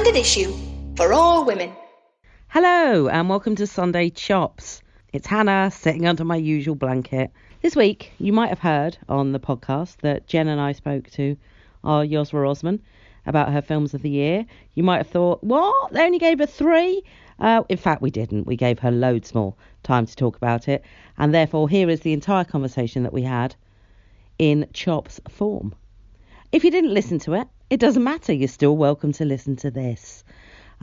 standard issue for all women. Hello and welcome to Sunday Chops. It's Hannah sitting under my usual blanket. This week, you might have heard on the podcast that Jen and I spoke to our Yosra Osman about her films of the year. You might have thought, what? They only gave her 3? In fact, we didn't. We gave her loads more time to talk about it. And therefore, here is the entire conversation that we had in Chops form. If you didn't listen to it, it doesn't matter. You're still welcome to listen to this.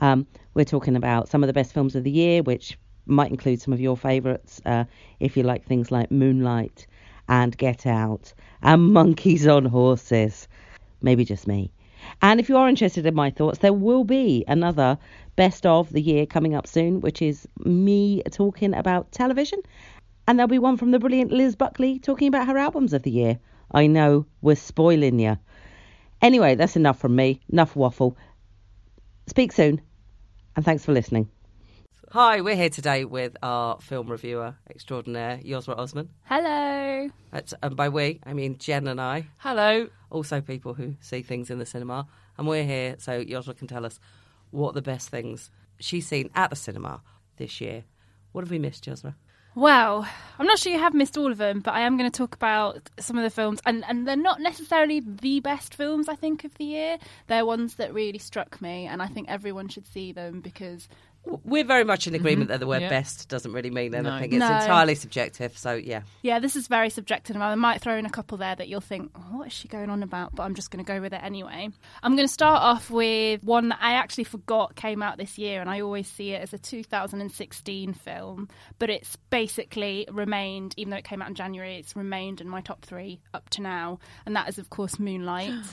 We're talking about some of the best films of the year, which might include some of your favourites, if you like things like Moonlight and Get Out and Monkeys on Horses. Maybe just me. And if you are interested in my thoughts, there will be another Best of the Year coming up soon, which is me talking about television. And there'll be one from the brilliant Liz Buckley talking about her albums of the year. I know, we're spoiling you. Anyway, that's enough from me. Enough waffle. Speak soon. And thanks for listening. Hi, we're here today with our film reviewer extraordinaire, Yosra Osman. Hello. And by we, I mean Jen and I. Hello. Also people who see things in the cinema. And we're here so Yosra can tell us what the best things she's seen at the cinema this year. What have we missed, Yosra? Well, I'm not sure you have missed all of them, but I am going to talk about some of the films. And they're not necessarily the best films, I think, of the year. They're ones that really struck me, and I think everyone should see them because... We're very much in agreement that the word best doesn't really mean anything. No. It's entirely subjective, so yeah. Yeah, this is very subjective. I might throw in a couple there that you'll think, oh, what is she going on about? But I'm just going to go with it anyway. I'm going to start off with one that I actually forgot came out this year, and I always see it as a 2016 film. But it's basically remained, even though it came out in January, it's remained in my top 3 up to now. And that is, of course, Moonlight,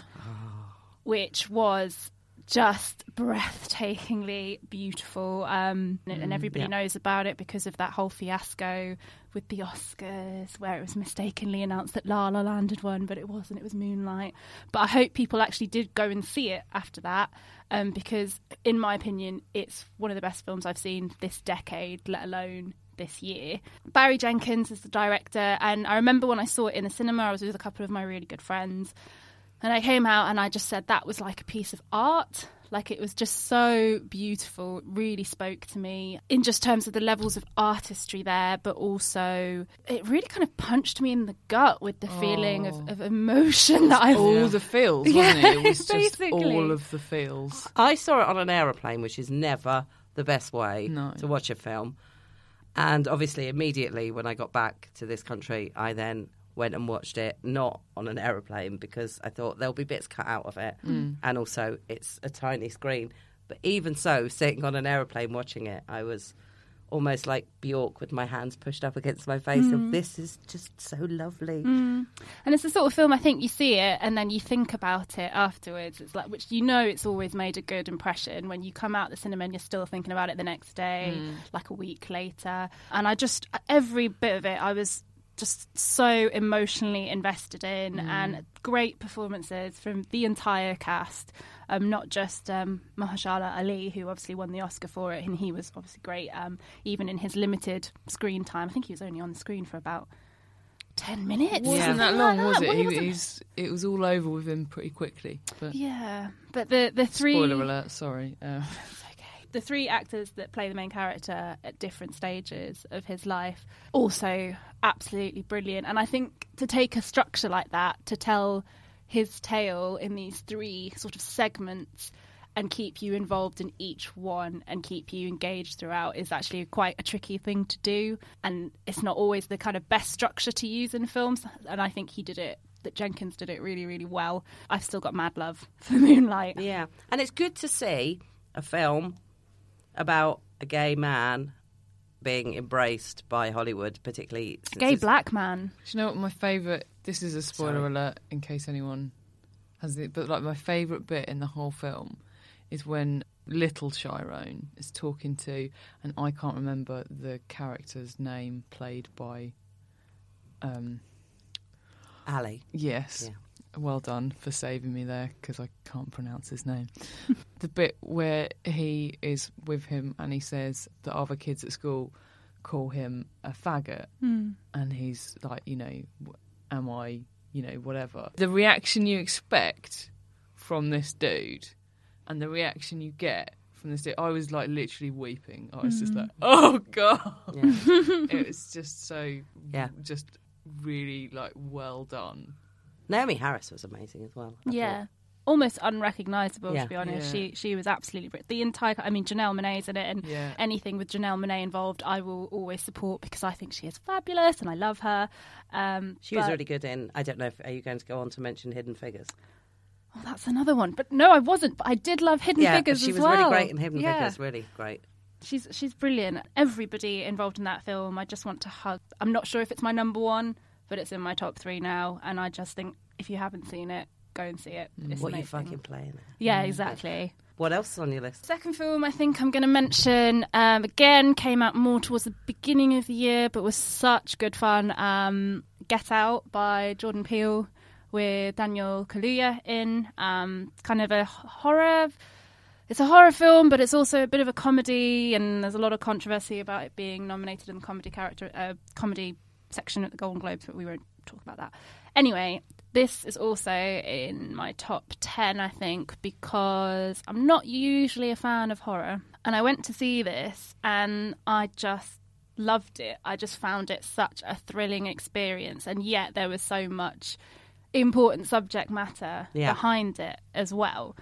which was... just breathtakingly beautiful, and everybody knows about it because of that whole fiasco with the Oscars where it was mistakenly announced that La La Land had won, but it wasn't, it was Moonlight. But I hope people actually did go and see it after that, because in my opinion it's one of the best films I've seen this decade, let alone this year. Barry Jenkins is the director, and I remember when I saw it in the cinema I was with a couple of my really good friends. And I came out and I just said that was like a piece of art. Like, it was just so beautiful. It really spoke to me in just terms of the levels of artistry there, but also it really kind of punched me in the gut with the feeling of emotion that I... All the feels, wasn't it? It was just all of the feels. I saw it on an aeroplane, which is never the best way to watch a film. And obviously immediately when I got back to this country, I then... went and watched it, not on an aeroplane, because I thought there'll be bits cut out of it. And also, it's a tiny screen. But even so, sitting on an aeroplane watching it, I was almost like Bjork with my hands pushed up against my face. Of this is just so lovely. And it's the sort of film, I think, you see it and then you think about it afterwards. It's like, which, you know, it's always made a good impression when you come out the cinema and you're still thinking about it the next day, like a week later. And I just, every bit of it, I was... just so emotionally invested in, and great performances from the entire cast, not just Mahershala Ali, who obviously won the Oscar for it, and he was obviously great, even in his limited screen time. I think he was only on the screen for about 10 minutes. Wasn't that long, was it? It was all over with him pretty quickly. But yeah, but the three... Spoiler alert, sorry. The 3 actors that play the main character at different stages of his life, also absolutely brilliant. And I think to take a structure like that, to tell his tale in these 3 sort of segments and keep you involved in each one and keep you engaged throughout is actually quite a tricky thing to do. And it's not always the kind of best structure to use in films. And I think Jenkins did it really, really well. I've still got mad love for Moonlight. Yeah. And it's good to see a film... about a gay man being embraced by Hollywood, particularly... A gay black man. Do you know what my favourite... This is a spoiler alert in case anyone has it, but like my favourite bit in the whole film is when little Chiron is talking to... and I can't remember the character's name played by... Ali. Yes. Yeah. Well done for saving me there, because I can't pronounce his name. The bit where he is with him and he says that other kids at school call him a faggot. And he's like, you know, am I, you know, whatever. The reaction you expect from this dude and the reaction you get from this, I was like literally weeping. I was just like, oh God. Yeah. It was just so, just really like well done. Naomi Harris was amazing as well. I thought. Almost unrecognisable, to be honest. Yeah. She was absolutely brilliant. The entire... I mean, Janelle Monáe's in it, and anything with Janelle Monáe involved, I will always support because I think she is fabulous and I love her. She was really good in... I don't know if... Are you going to go on to mention Hidden Figures? Oh, that's another one. But no, I wasn't. But I did love Hidden Figures as well. She was really great in Hidden Figures. Really great. She's brilliant. Everybody involved in that film, I just want to hug. I'm not sure if it's my number one, but it's in my top three now. And I just think if you haven't seen it, go and see it. It's what amazing. You fucking playing at. Yeah, exactly. What else is on your list? Second film I think I'm going to mention, again, came out more towards the beginning of the year, but was such good fun. Get Out by Jordan Peele with Daniel Kaluuya in. Kind of a horror... It's a horror film, but it's also a bit of a comedy, and there's a lot of controversy about it being nominated in the comedy section at the Golden Globes, but we won't talk about that. Anyway... This is also in my top 10, I think, because I'm not usually a fan of horror. And I went to see this and I just loved it. I just found it such a thrilling experience. And yet there was so much important subject matter behind it as well.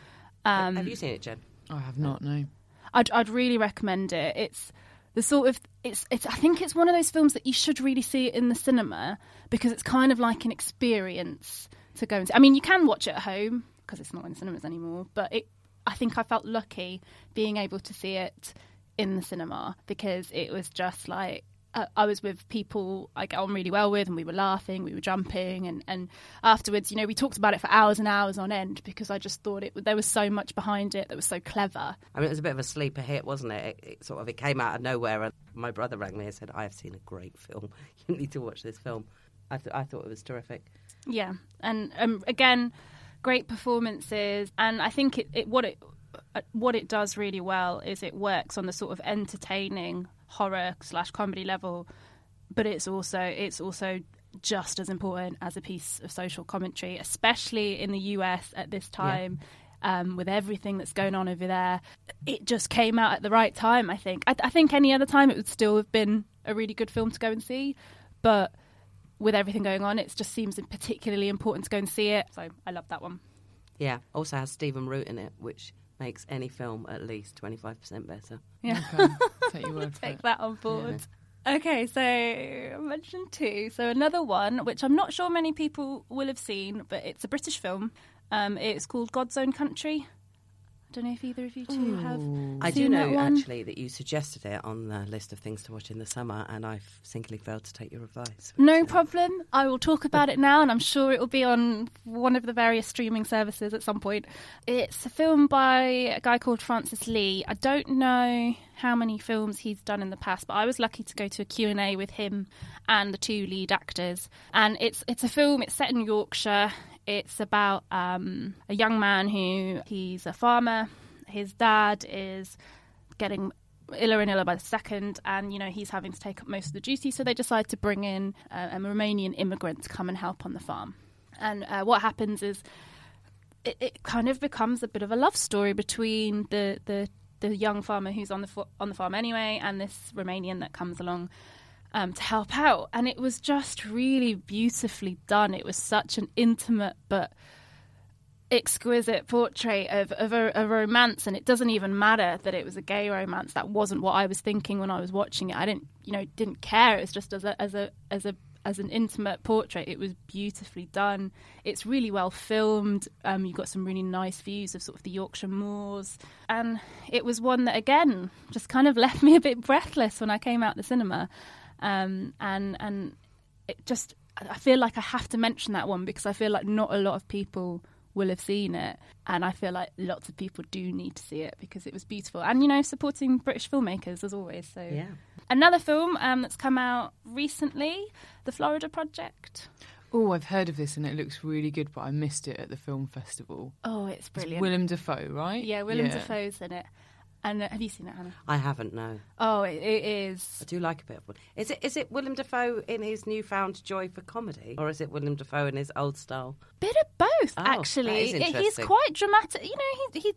Have you seen it, Jen? I have not, no. I'd really recommend it. It's... The sort of it's I think it's one of those films that you should really see in the cinema because it's kind of like an experience to go and see. I mean, you can watch it at home because it's not in cinemas anymore, but I think I felt lucky being able to see it in the cinema because it was just like I was with people I get on really well with, and we were laughing, we were jumping, and afterwards, you know, we talked about it for hours and hours on end because I just thought there was so much behind it that was so clever. I mean, it was a bit of a sleeper hit, wasn't it? It came out of nowhere, and my brother rang me and said, I have seen a great film. You need to watch this film. I thought it was terrific. Yeah, and again, great performances, and I think what it does really well is it works on the sort of entertaining horror/comedy level, but it's also just as important as a piece of social commentary, especially in the US at this time, with everything that's going on over there. It just came out at the right time, I think. I think any other time it would still have been a really good film to go and see, but with everything going on, it just seems particularly important to go and see it. So I love that one. Yeah, also has Stephen Root in it, which makes any film at least 25% better. Yeah, okay. Take your word for it. Take that on board. Yeah. Okay, so I mentioned two. So another one, which I'm not sure many people will have seen, but it's a British film. It's called God's Own Country. I don't know if either of you two have seen that. I do know actually that you suggested it on the list of things to watch in the summer, and I've singularly failed to take your advice. No problem. I will talk about it now, and I'm sure it will be on one of the various streaming services at some point. It's a film by a guy called Francis Lee. I don't know how many films he's done in the past, but I was lucky to go to a Q&A with him and the two lead actors. And it's a film. It's set in Yorkshire. It's about a young man he's a farmer. His dad is getting iller and iller by the second, and, you know, he's having to take up most of the duty, so they decide to bring in a Romanian immigrant to come and help on the farm. And what happens is it kind of becomes a bit of a love story between the young farmer who's on the farm anyway and this Romanian that comes along to help out. And it was just really beautifully done. It was such an intimate but exquisite portrait of a romance, and it doesn't even matter that it was a gay romance. That wasn't what I was thinking when I was watching it. I didn't care. It was just as an intimate portrait. It was beautifully done. It's really well filmed. You've got some really nice views of sort of the Yorkshire moors, and it was one that again just kind of left me a bit breathless when I came out the cinema. And it just, I feel like I have to mention that one because I feel like not a lot of people will have seen it, and I feel like lots of people do need to see it because it was beautiful, and, you know, supporting British filmmakers as always. So yeah. Another film that's come out recently, The Florida Project. Oh, I've heard of this and it looks really good, but I missed it at the film festival. Oh, it's brilliant. It's Willem Dafoe, right? Yeah, Willem Dafoe's in it. And have you seen it, Hannah? I haven't, no. Oh, it is. I do like a bit of one. Is it Willem Dafoe in his newfound joy for comedy, or is it Willem Dafoe in his old style? Bit of both, actually. He's quite dramatic. You know, he's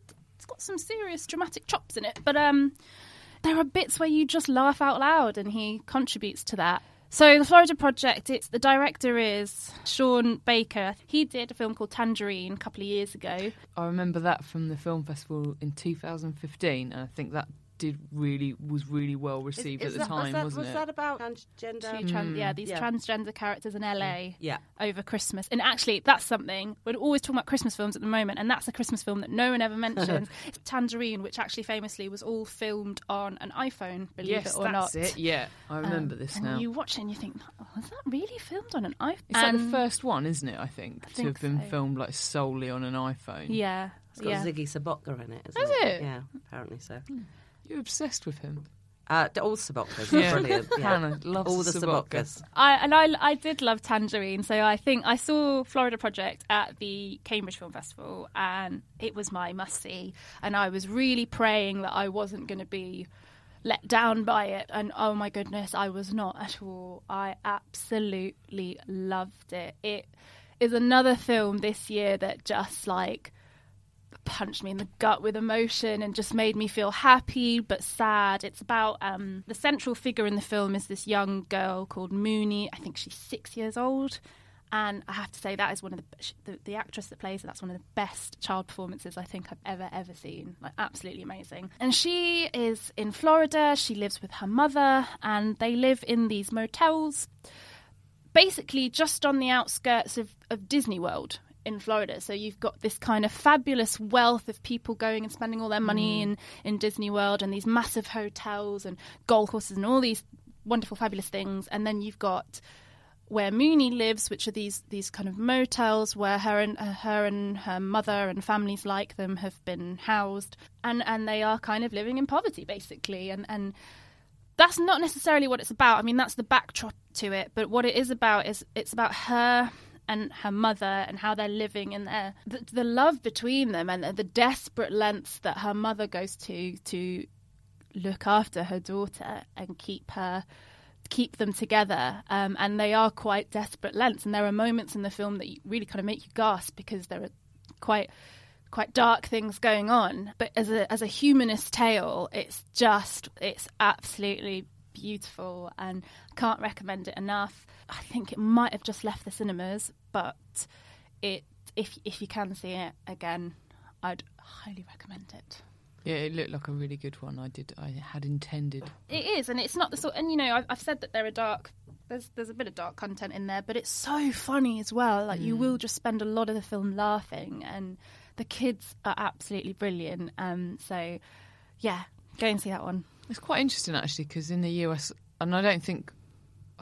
got some serious dramatic chops in it, but there are bits where you just laugh out loud, and he contributes to that. So The Florida Project, the director is Sean Baker. He did a film called Tangerine a couple of years ago. I remember that from the film festival in 2015, and I think that was really well received at the time, wasn't it? Was that about transgender? Transgender characters in LA over Christmas. And actually, that's something. We're always talking about Christmas films at the moment, and that's a Christmas film that no one ever mentions. It's Tangerine, which actually famously was all filmed on an iPhone, believe it or not. Yes, that's it, yeah. I remember this now. And you watch it and you think, was that really filmed on an iPhone? It's like the first one, isn't it, I think, to have been filmed like solely on an iPhone. Yeah. It's got Ziggy Sabotka in it, isn't it? Yeah, apparently so. Mm. You're obsessed with him. All Sabotkas. Yeah. Brilliant. Yeah. Hannah loves all the Sabotkas. I did love Tangerine, so I think I saw Florida Project at the Cambridge Film Festival, and it was my must-see, and I was really praying that I wasn't going to be let down by it, and oh my goodness, I was not at all. I absolutely loved it. It is another film this year that just, like, punched me in the gut with emotion and just made me feel happy but sad. It's about the central figure in the film is this young girl called Mooney. I think she's 6 years old, and I have to say that is one of the actress that plays her, that's one of the best child performances I think I've ever seen. Like, absolutely amazing. And she is in Florida. She lives with her mother, and they live in these motels basically just on the outskirts of Disney World in Florida. So you've got this kind of fabulous wealth of people going and spending all their money in Disney World, and these massive hotels and golf courses and all these wonderful fabulous things. And then you've got where Mooney lives, which are these kind of motels where her and her mother and families like them have been housed, and they are kind of living in poverty basically, and that's not necessarily what it's about. I mean, that's the backdrop to it, but what it is about is it's about her and her mother and how they're living, and the love between them, and the desperate lengths that her mother goes to look after her daughter and keep them together, and they are quite desperate lengths. And there are moments in the film that really kind of make you gasp, because there are quite dark things going on. But as a humanist tale, it's absolutely beautiful, and I can't recommend it enough. I think it might have just left the cinemas, but if you can see it again, I'd highly recommend it. Yeah, it looked like a really good one. I had intended. It is, and it's not the sort. And you know, I've said that there are dark. There's a bit of dark content in there, but it's so funny as well. Like you will just spend a lot of the film laughing, and the kids are absolutely brilliant. So yeah, go and see that one. It's quite interesting actually, because in the US, and I don't think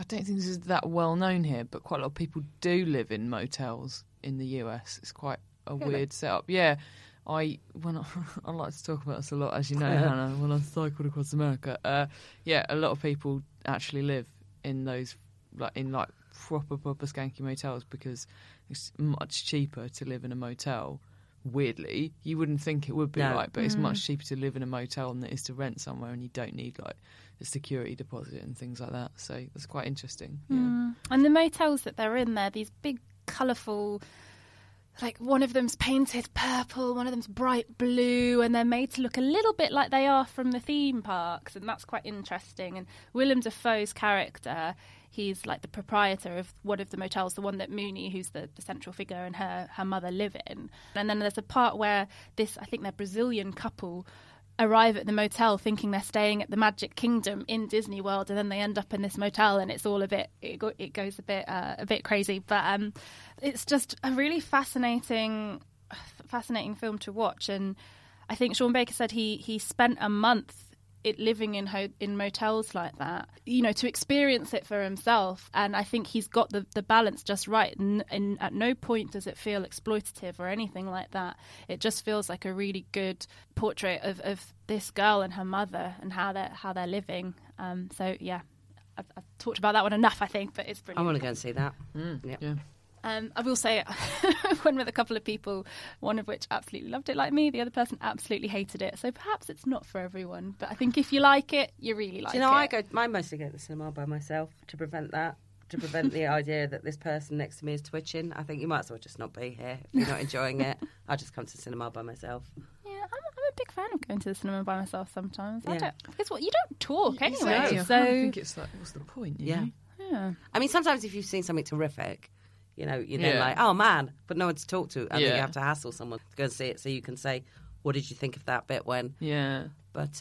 this is that well known here, but quite a lot of people do live in motels in the US. It's quite a weird setup. Yeah, I like to talk about this a lot, as you know, Hannah. When I cycled across America, a lot of people actually live in those like proper skanky motels, because it's much cheaper to live in a motel. Weirdly, you wouldn't think it would be but it's much cheaper to live in a motel than it is to rent somewhere, and you don't need like a security deposit and things like that. So that's quite interesting. Yeah. And the motels that they're in, they're these big, colourful. Like one of them's painted purple, one of them's bright blue, and they're made to look a little bit like they are from the theme parks, and that's quite interesting. And Willem Dafoe's character, he's like the proprietor of one of the motels, the one that Mooney, who's the central figure, and her mother live in. And then there's a part where I think they're Brazilian couple arrive at the motel thinking they're staying at the Magic Kingdom in Disney World, and then they end up in this motel, and it's all it goes a bit crazy. But it's just a really fascinating film to watch. And I think Sean Baker said he spent a month living in motels like that, you know, to experience it for himself. And I think he's got the balance just right, and at no point does it feel exploitative or anything like that. It just feels like a really good portrait of this girl and her mother and how they're living. I've talked about that one enough, I think, but it's brilliant. I want to go and see that. Yeah. I will say, I went with a couple of people, one of which absolutely loved it like me, the other person absolutely hated it. So perhaps it's not for everyone, but I think if you like it, you really like it. I mostly go to the cinema by myself to prevent the idea that this person next to me is twitching. I think you might as well just not be here if you're not enjoying it. I just come to the cinema by myself. Yeah, I'm a big fan of going to the cinema by myself sometimes. Yeah. Guess what? You don't talk anyway. No. So I think it's like, what's the point? Yeah. I mean, sometimes if you've seen something terrific, you know, you're then like, oh man, but no one to talk to. I think you have to hassle someone to go and see it so you can say, what did you think of that bit when? Yeah. But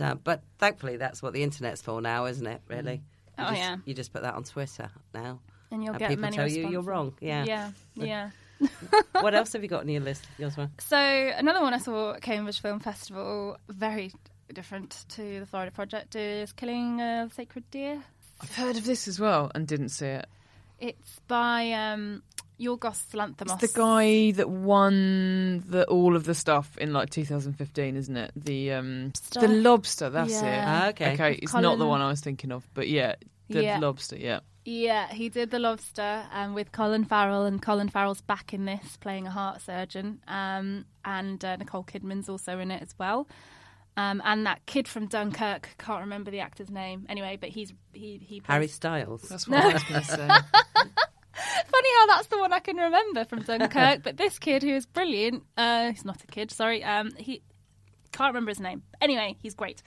thankfully, that's what the internet's for now, isn't it, really? You just put that on Twitter now. And you'll get people many responses. People tell you you're wrong. Yeah. What else have you got on your list, Yosra? So another one I saw at Cambridge Film Festival, very different to The Florida Project, is Killing of a Sacred Deer. I've heard of this as well and didn't see it. It's by Yorgos Lanthimos. It's the guy that won all of the stuff in like 2015, isn't it? The Lobster, that's it. Okay, it's Colin... not the one I was thinking of, but The Lobster, Yeah, he did The Lobster with Colin Farrell, and Colin Farrell's back in this playing a heart surgeon, and Nicole Kidman's also in it as well. And that kid from Dunkirk, can't remember the actor's name. Anyway, but he plays... Harry Styles. That's what I was going to say. Funny how that's the one I can remember from Dunkirk, but this kid who is brilliant, he's not a kid, sorry, he... can't remember his name. Anyway, he's great.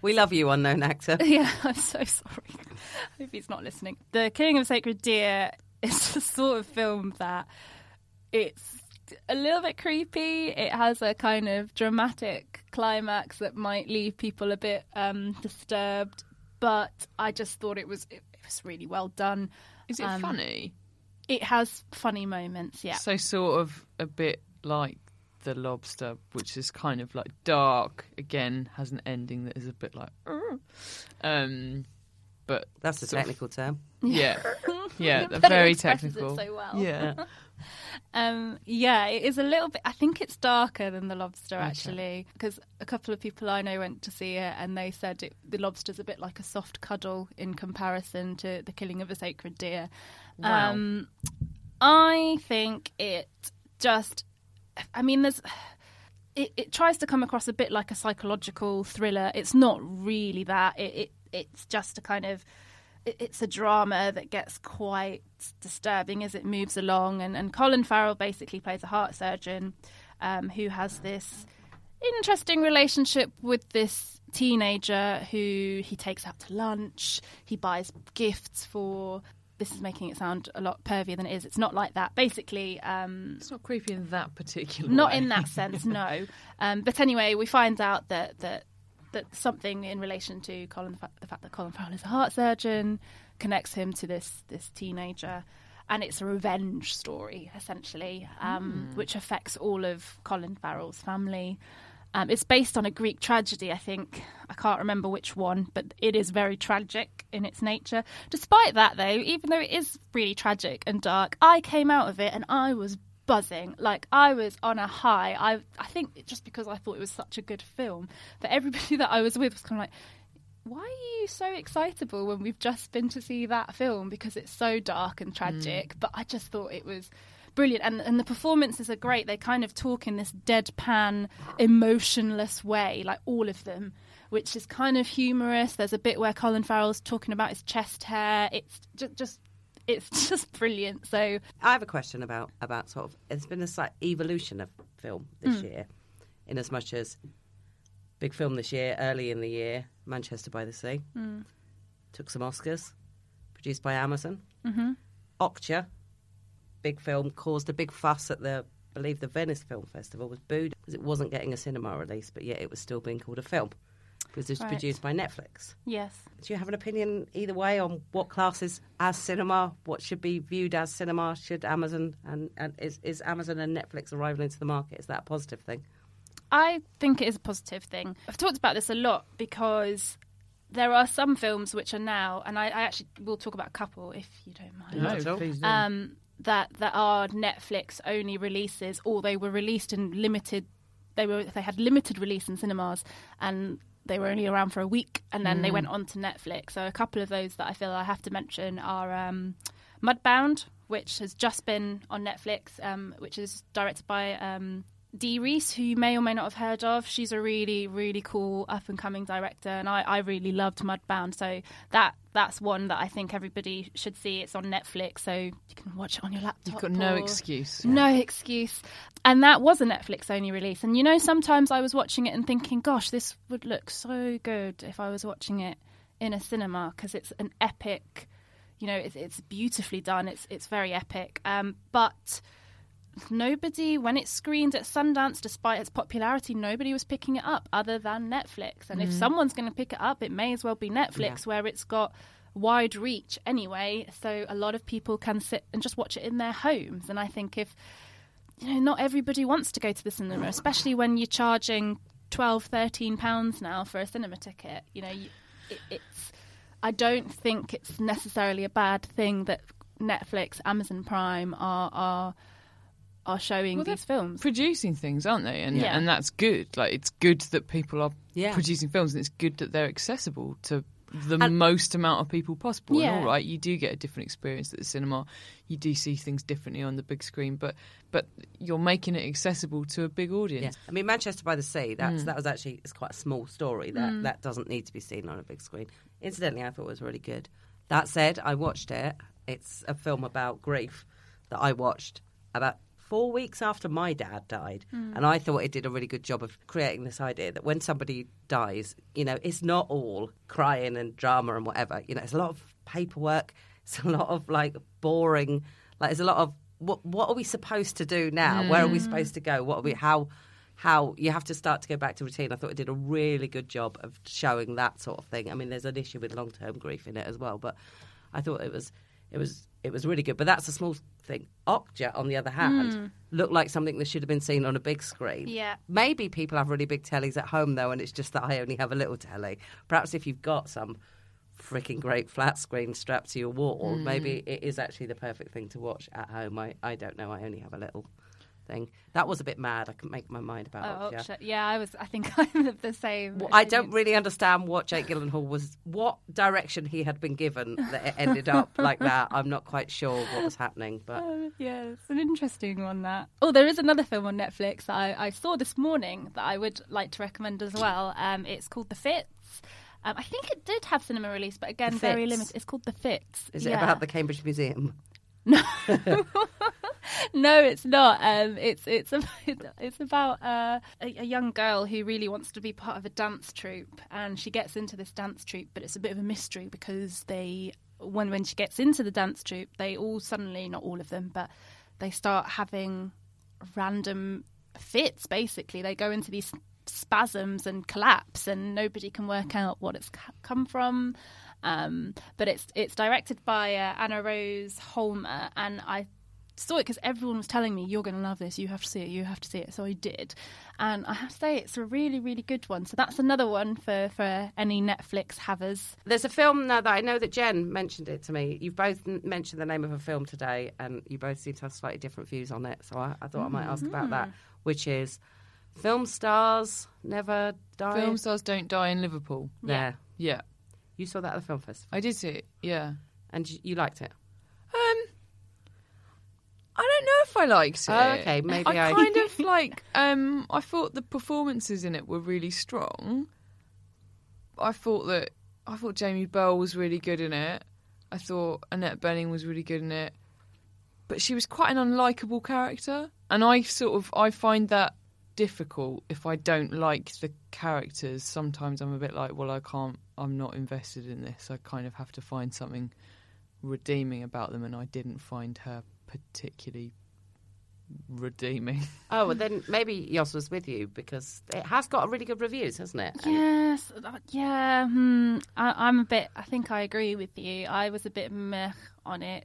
We love you, unknown actor. Yeah, I'm so sorry. I hope he's not listening. The Killing of a Sacred Deer is the sort of film that it's a little bit creepy. It has a kind of dramatic climax that might leave people a bit disturbed. But I just thought it was really well done. Is it funny? It has funny moments, yeah. So sort of a bit like The Lobster, which is kind of like dark, again has an ending that is a bit like but that's a technical term. Very technical. It so well. It is a little bit, I think it's darker than The Lobster actually, because a couple of people I know went to see it and they said The Lobster's a bit like a soft cuddle in comparison to The Killing of a Sacred Deer. Wow. I think it just, I mean, it tries to come across a bit like a psychological thriller. It's not really that. It's just a kind of... It's a drama that gets quite disturbing as it moves along. And Colin Farrell basically plays a heart surgeon who has this interesting relationship with this teenager who he takes out to lunch. He buys gifts for... This is making it sound a lot pervier than it is. It's not like that. Basically... it's not creepy in that particular Not way. In that sense, no. But anyway, we find out that something in relation to the fact that Colin Farrell is a heart surgeon connects him to this teenager. And it's a revenge story, essentially, which affects all of Colin Farrell's family. It's based on a Greek tragedy, I think. I can't remember which one, but it is very tragic in its nature. Despite that, though, even though it is really tragic and dark, I came out of it and I was buzzing. Like, I was on a high. I think just because I thought it was such a good film, that everybody that I was with was kind of like, why are you so excitable when we've just been to see that film? Because it's so dark and tragic. But I just thought it was... brilliant, and the performances are great. They kind of talk in this deadpan, emotionless way, like all of them, which is kind of humorous. There's a bit where Colin Farrell's talking about his chest hair. It's just brilliant. So I have a question about sort of, it's been a slight evolution of film this year, in as much as big film this year, early in the year, Manchester by the Sea, took some Oscars, produced by Amazon, Okja. Big film, caused a big fuss at the Venice Film Festival, was booed because it wasn't getting a cinema release, but yet it was still being called a film because it was produced by Netflix. Yes. Do you have an opinion either way on what classes as cinema, what should be viewed as cinema? Should Amazon and is Amazon and Netflix arriving into the market? Is that a positive thing? I think it is a positive thing. I've talked about this a lot because there are some films which are now, and I actually will talk about a couple if you don't mind. No, please do. That are Netflix only releases, or they were released in limited. They had limited release in cinemas, and they were only around for a week, and then they went on to Netflix. So a couple of those that I feel I have to mention are Mudbound, which has just been on Netflix, which is directed by Dee Reese, who you may or may not have heard of. She's a really, really cool up-and-coming director, and I really loved Mudbound. So that's one that I think everybody should see. It's on Netflix, so you can watch it on your laptop. You've got no excuse. No excuse. And that was a Netflix-only release. And, you know, sometimes I was watching it and thinking, gosh, this would look so good if I was watching it in a cinema, because it's an epic, you know, it's beautifully done. It's very epic. But... nobody, when it screened at Sundance, despite its popularity, nobody was picking it up other than Netflix. And if someone's going to pick it up, it may as well be Netflix, where it's got wide reach anyway. So a lot of people can sit and just watch it in their homes. And I think if, you know, not everybody wants to go to the cinema, especially when you're charging £12-13 now for a cinema ticket. You know, it's. I don't think it's necessarily a bad thing that Netflix, Amazon Prime are showing these films. Producing things, aren't they? And that's good. Like, it's good that people are producing films, and it's good that they're accessible to the most amount of people possible. Yeah. And all right, you do get a different experience at the cinema. You do see things differently on the big screen, but you're making it accessible to a big audience. Yeah. I mean, Manchester by the Sea, that was actually, it's quite a small story. That doesn't need to be seen on a big screen. Incidentally, I thought it was really good. That said, I watched it. It's a film about grief that I watched about 4 weeks after my dad died. And I thought it did a really good job of creating this idea that when somebody dies, you know, it's not all crying and drama and whatever. You know, it's a lot of paperwork. It's a lot of, like, boring. Like, there's a lot of, what are we supposed to do now? Where are we supposed to go? What are we, how you have to start to go back to routine. I thought it did a really good job of showing that sort of thing. I mean, there's an issue with long-term grief in it as well, but I thought it was really good. But that's a small thing. Okja, on the other hand, looked like something that should have been seen on a big screen. Yeah. Maybe people have really big tellies at home, though, and it's just that I only have a little telly. Perhaps if you've got some freaking great flat screen strapped to your wall, maybe it is actually the perfect thing to watch at home. I don't know. I only have a little thing. That was a bit mad. I couldn't make my mind about Okja. Yeah, I think I'm the same. Well, I don't really understand what Jake Gyllenhaal what direction he had been given that it ended up like that. I'm not quite sure what was happening, but yeah, it's an interesting one, that. Oh, there is another film on Netflix that I saw this morning that I would like to recommend as well. It's called The Fits. I think it did have cinema release, but again, very limited. It's called The Fits. Is it about the Cambridge Museum? No. No, it's not. It's about a young girl who really wants to be part of a dance troupe, and she gets into this dance troupe, but it's a bit of a mystery because when she gets into the dance troupe, they all suddenly, not all of them, but they start having random fits, basically. They go into these spasms and collapse, and nobody can work out what it's come from. But it's directed by Anna Rose Holmer, and I saw it because everyone was telling me, you're going to love this, you have to see it. So I did, and I have to say it's a really, really good one. So that's another one for any Netflix havers. There's a film now that I know that Jen mentioned it to me. You've both mentioned the name of a film today, and you both seem to have slightly different views on it, so I thought I might ask about that, which is Film Stars Never Die. Film Stars Don't Die in Liverpool. Yeah. You saw that at the film festival. I did see it, yeah. And you liked it? I don't know if I liked it. Oh, okay, maybe I kind of like. I thought the performances in it were really strong. I thought Jamie Bell was really good in it. I thought Annette Bening was really good in it, but she was quite an unlikable character, and I find that difficult. If I don't like the characters, sometimes I'm a bit like, well, I'm not invested in this. I kind of have to find something redeeming about them, and I didn't find her particularly redeeming. Oh, well, then maybe Yos was with you, because it has got really good reviews, hasn't it? Yes, I think I agree with you. I was a bit meh on it.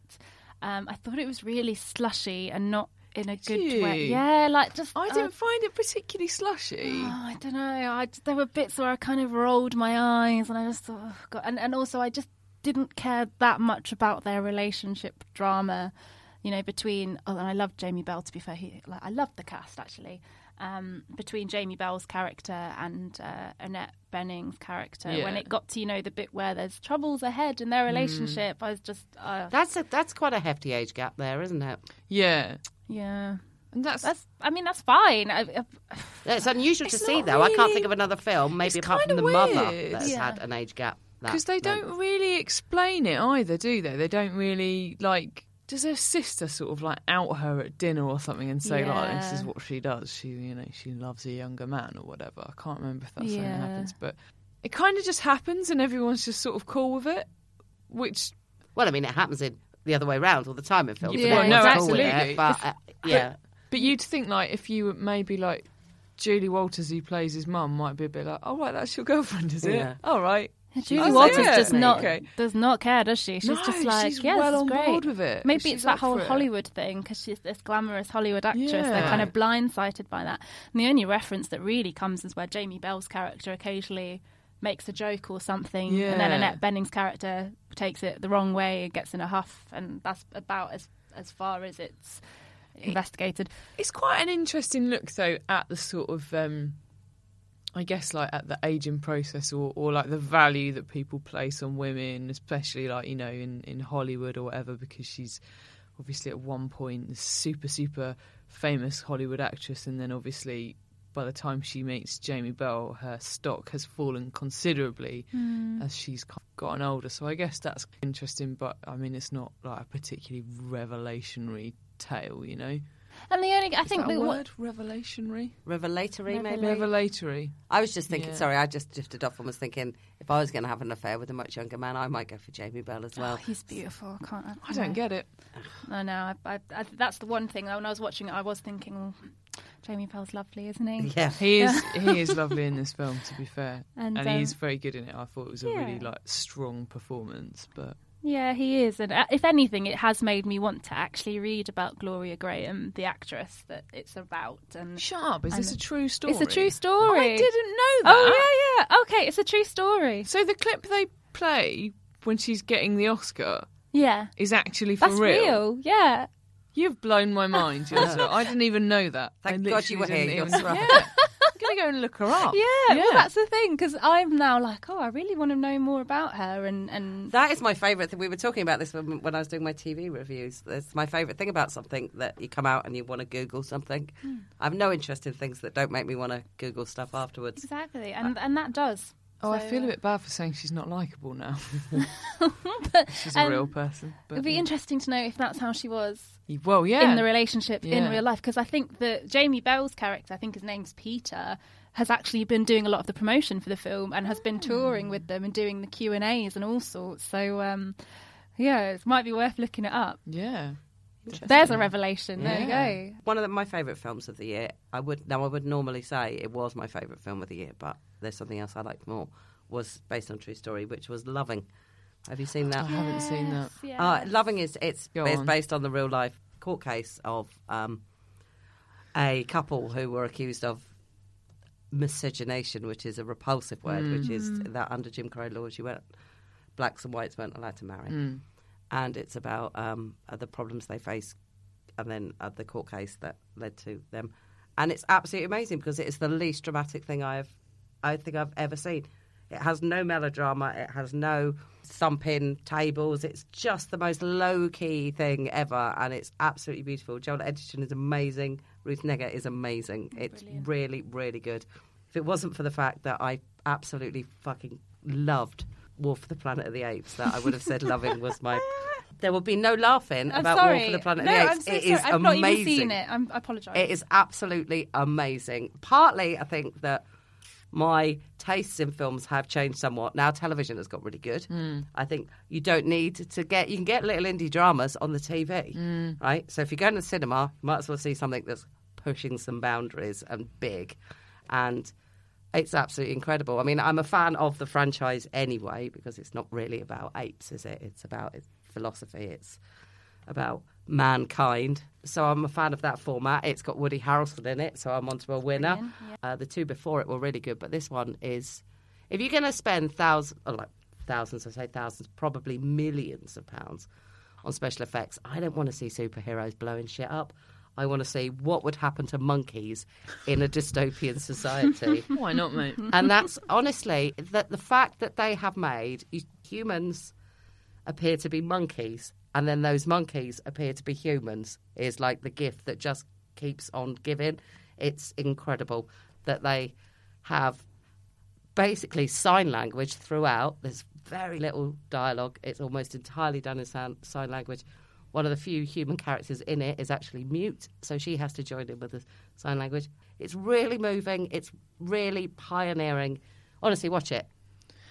I thought it was really slushy and not in a good way. Yeah, like just... I didn't find it particularly slushy. Oh, I don't know. There were bits where I kind of rolled my eyes, and I just thought, oh, God. And also I just didn't care that much about their relationship drama, you know, between... Oh, and I loved Jamie Bell, to be fair. I loved the cast, actually. Between Jamie Bell's character and Annette Bening's character, when it got to, you know, the bit where there's troubles ahead in their relationship, I was just... that's quite a hefty age gap there, isn't it? Yeah. And that's I mean, that's fine. It's unusual to see, though. Really, I can't think of another film, maybe apart from The Mother, that's had an age gap. Because they don't really explain it either, do they? They don't really, like... Does her sister sort of like out her at dinner or something and say like, this is what she does? She, you know, she loves a younger man or whatever. I can't remember if that's something that happens, but it kind of just happens and everyone's just sort of cool with it. Which, well, I mean, it happens in the other way around all the time in films. Yeah, no, absolutely. It, but you'd think like if you were maybe like Julie Walters, who plays his mum, might be a bit like, oh right, that's your girlfriend, is it? Yeah. All right. Julie Walters does not care, does she? She's just like, she's well on board with it. Maybe it's that whole Hollywood thing, because she's this glamorous Hollywood actress. Yeah. They're kind of blindsided by that. And the only reference that really comes is where Jamie Bell's character occasionally makes a joke or something, and then Annette Bening's character takes it the wrong way and gets in a huff, and that's about as far as it's investigated. It's quite an interesting look, though, at the sort of... I guess, like, at the ageing process or like, the value that people place on women, especially, like, you know, in Hollywood or whatever, because she's obviously at one point this super, super famous Hollywood actress, and then obviously by the time she meets Jamie Bell, her stock has fallen considerably as she's gotten older. So I guess that's interesting, but, I mean, it's not, like, a particularly revelationary tale, you know? And the only, I think, word revelationary, revelatory, maybe revelatory. I was just thinking. Yeah. Sorry, I just drifted off and was thinking if I was going to have an affair with a much younger man, I might go for Jamie Bell as well. Oh, he's beautiful. I don't get it. No. I that's the one thing. When I was watching it, I was thinking, well, Jamie Bell's lovely, isn't he? Yeah, he is lovely in this film. To be fair, and he's very good in it. I thought it was a really like strong performance, but. Yeah, he is. And if anything, it has made me want to actually read about Gloria Graham, the actress that it's about. And shut up. Is this a true story? It's a true story. I didn't know that. Oh, yeah, yeah. Okay, it's a true story. So the clip they play when she's getting the Oscar is actually for real? That's real, yeah. You've blown my mind. I didn't even know that. Thank God you were here. I'm going to go and look her up. Yeah, well, that's the thing, because I'm now like, I really want to know more about her. And that is my favourite thing. We were talking about this when I was doing my TV reviews. It's my favourite thing about something that you come out and you want to Google something. I have no interest in things that don't make me want to Google stuff afterwards. Exactly, and that does. Oh, so, I feel a bit bad for saying she's not likeable now. But, she's a real person. It would be interesting to know if that's how she was in the relationship in real life. Because I think that Jamie Bell's character, I think his name's Peter, has actually been doing a lot of the promotion for the film and has been touring with them and doing the Q&As and all sorts. So, it might be worth looking it up. Yeah. There's a revelation. There you go. One of my favourite films of the year, I would normally say it was my favourite film of the year, but there's something else I liked more, was based on a true story, which was Loving. Have you seen that? I haven't seen that. Yes. Loving is based on the real life court case of a couple who were accused of miscegenation, which is a repulsive word, which is that under Jim Crow laws, blacks and whites weren't allowed to marry. And it's about the problems they face and then the court case that led to them. And it's absolutely amazing because it is the least dramatic thing I think I've ever seen. It has no melodrama. It has no thumping tables. It's just the most low-key thing ever, and it's absolutely beautiful. Joel Edgerton is amazing. Ruth Negga is amazing. It's brilliant. Really, really good. If it wasn't for the fact that I absolutely fucking loved War for the Planet of the Apes, that I would have said Loving was my... There will be no laughing about War for the Planet of the Apes. I'm so sorry. I've not even seen it. I apologise. It is absolutely amazing. Partly, I think that my tastes in films have changed somewhat. Now television has got really good. I think you don't need to get... You can get little indie dramas on the TV, right? So if you're going to the cinema, you might as well see something that's pushing some boundaries and big. And it's absolutely incredible. I mean, I'm a fan of the franchise anyway, because it's not really about apes, is it? It's about philosophy. It's about mankind. So I'm a fan of that format. It's got Woody Harrelson in it, so I'm onto a winner. Brilliant, yeah. The two before it were really good, but this one is... If you're going to spend thousands, probably millions of pounds on special effects, I don't want to see superheroes blowing shit up. I want to see what would happen to monkeys in a dystopian society. Why not, mate? And that's, honestly, the fact that they have made humans appear to be monkeys, and then those monkeys appear to be humans, is like the gift that just keeps on giving. It's incredible that they have basically sign language throughout. There's very little dialogue. It's almost entirely done in sign language. One of the few human characters in it is actually mute, so she has to join in with the sign language. It's really moving. It's really pioneering. Honestly, watch it.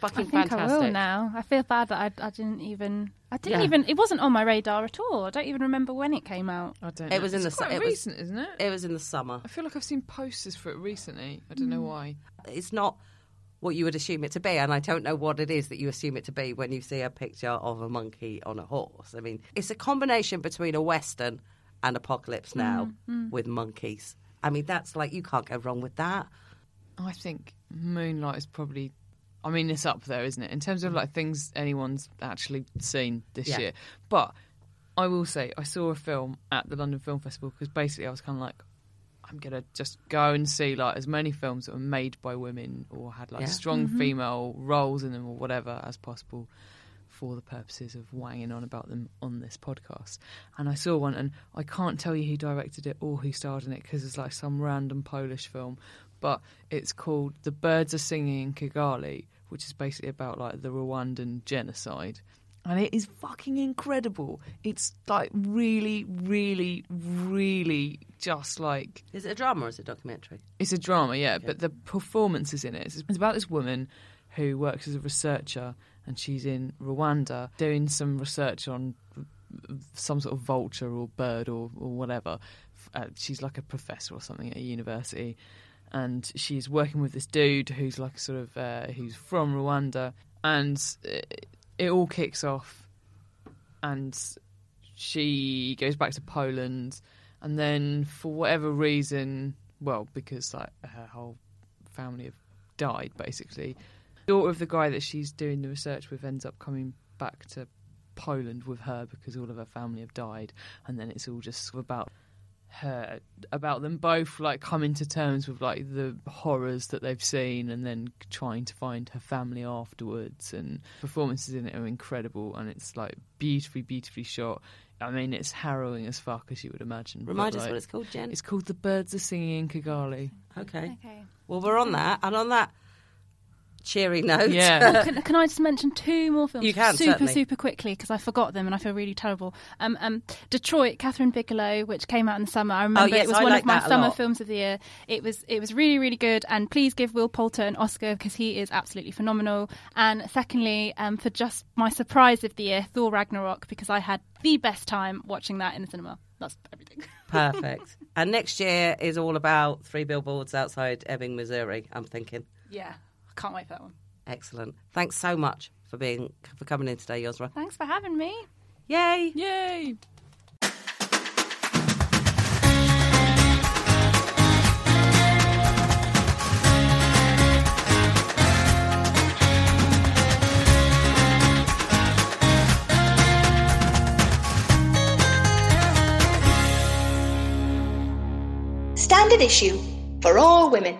Fucking fantastic. I will now. I feel bad that I didn't even. It wasn't on my radar at all. I don't even remember when it came out. I don't know. It was in the summer. It's quite recent, isn't it? It was in the summer. I feel like I've seen posters for it recently. I don't know why. It's not what you would assume it to be, and I don't know what it is that you assume it to be when you see a picture of a monkey on a horse. I mean, it's a combination between a Western and Apocalypse Now with monkeys. I mean, that's like, you can't go wrong with that. I think Moonlight is probably... I mean, it's up there, isn't it? In terms of like things anyone's actually seen this year. But I will say, I saw a film at the London Film Festival because basically I was kind of like, I'm going to just go and see like as many films that were made by women or had like strong female roles in them or whatever as possible for the purposes of wanging on about them on this podcast. And I saw one, and I can't tell you who directed it or who starred in it because it's like some random Polish film, but it's called The Birds Are Singing in Kigali, which is basically about like the Rwandan genocide. And it is fucking incredible. It's like really, really, really just like... Is it a drama or is it a documentary? It's a drama, yeah. But the performances in it. It's about this woman who works as a researcher, and she's in Rwanda doing some research on some sort of vulture or bird or whatever. She's like a professor or something at a university, and she's working with this dude who's like sort of who's from Rwanda, and... It all kicks off, and she goes back to Poland, and then for whatever reason, well, because like her whole family have died, basically, the daughter of the guy that she's doing the research with ends up coming back to Poland with her because all of her family have died, and then it's all just about her, about them both like coming to terms with like the horrors that they've seen, and then trying to find her family afterwards. And performances in it are incredible, and it's like beautifully shot. I mean, it's harrowing as fuck, as you would imagine. Remind us what it's called, Jen. It's called The Birds Are Singing in Kigali. Okay. Well, we're on that, and on that cheery note. Yeah. Oh, can I just mention two more films? You can, super quickly, because I forgot them and I feel really terrible. Detroit, Catherine Bigelow, which came out in the summer. I remember it was one of my summer films of the year. It was really, really good. And please give Will Poulter an Oscar because he is absolutely phenomenal. And secondly, for just my surprise of the year, Thor Ragnarok, because I had the best time watching that in the cinema. That's everything. Perfect. And next year is all about 3 Billboards Outside Ebbing, Missouri, I'm thinking. Yeah. Can't wait for that one. Excellent. Thanks so much for coming in today, Yosra. Thanks for having me. Yay! Yay! Standard Issue for all women.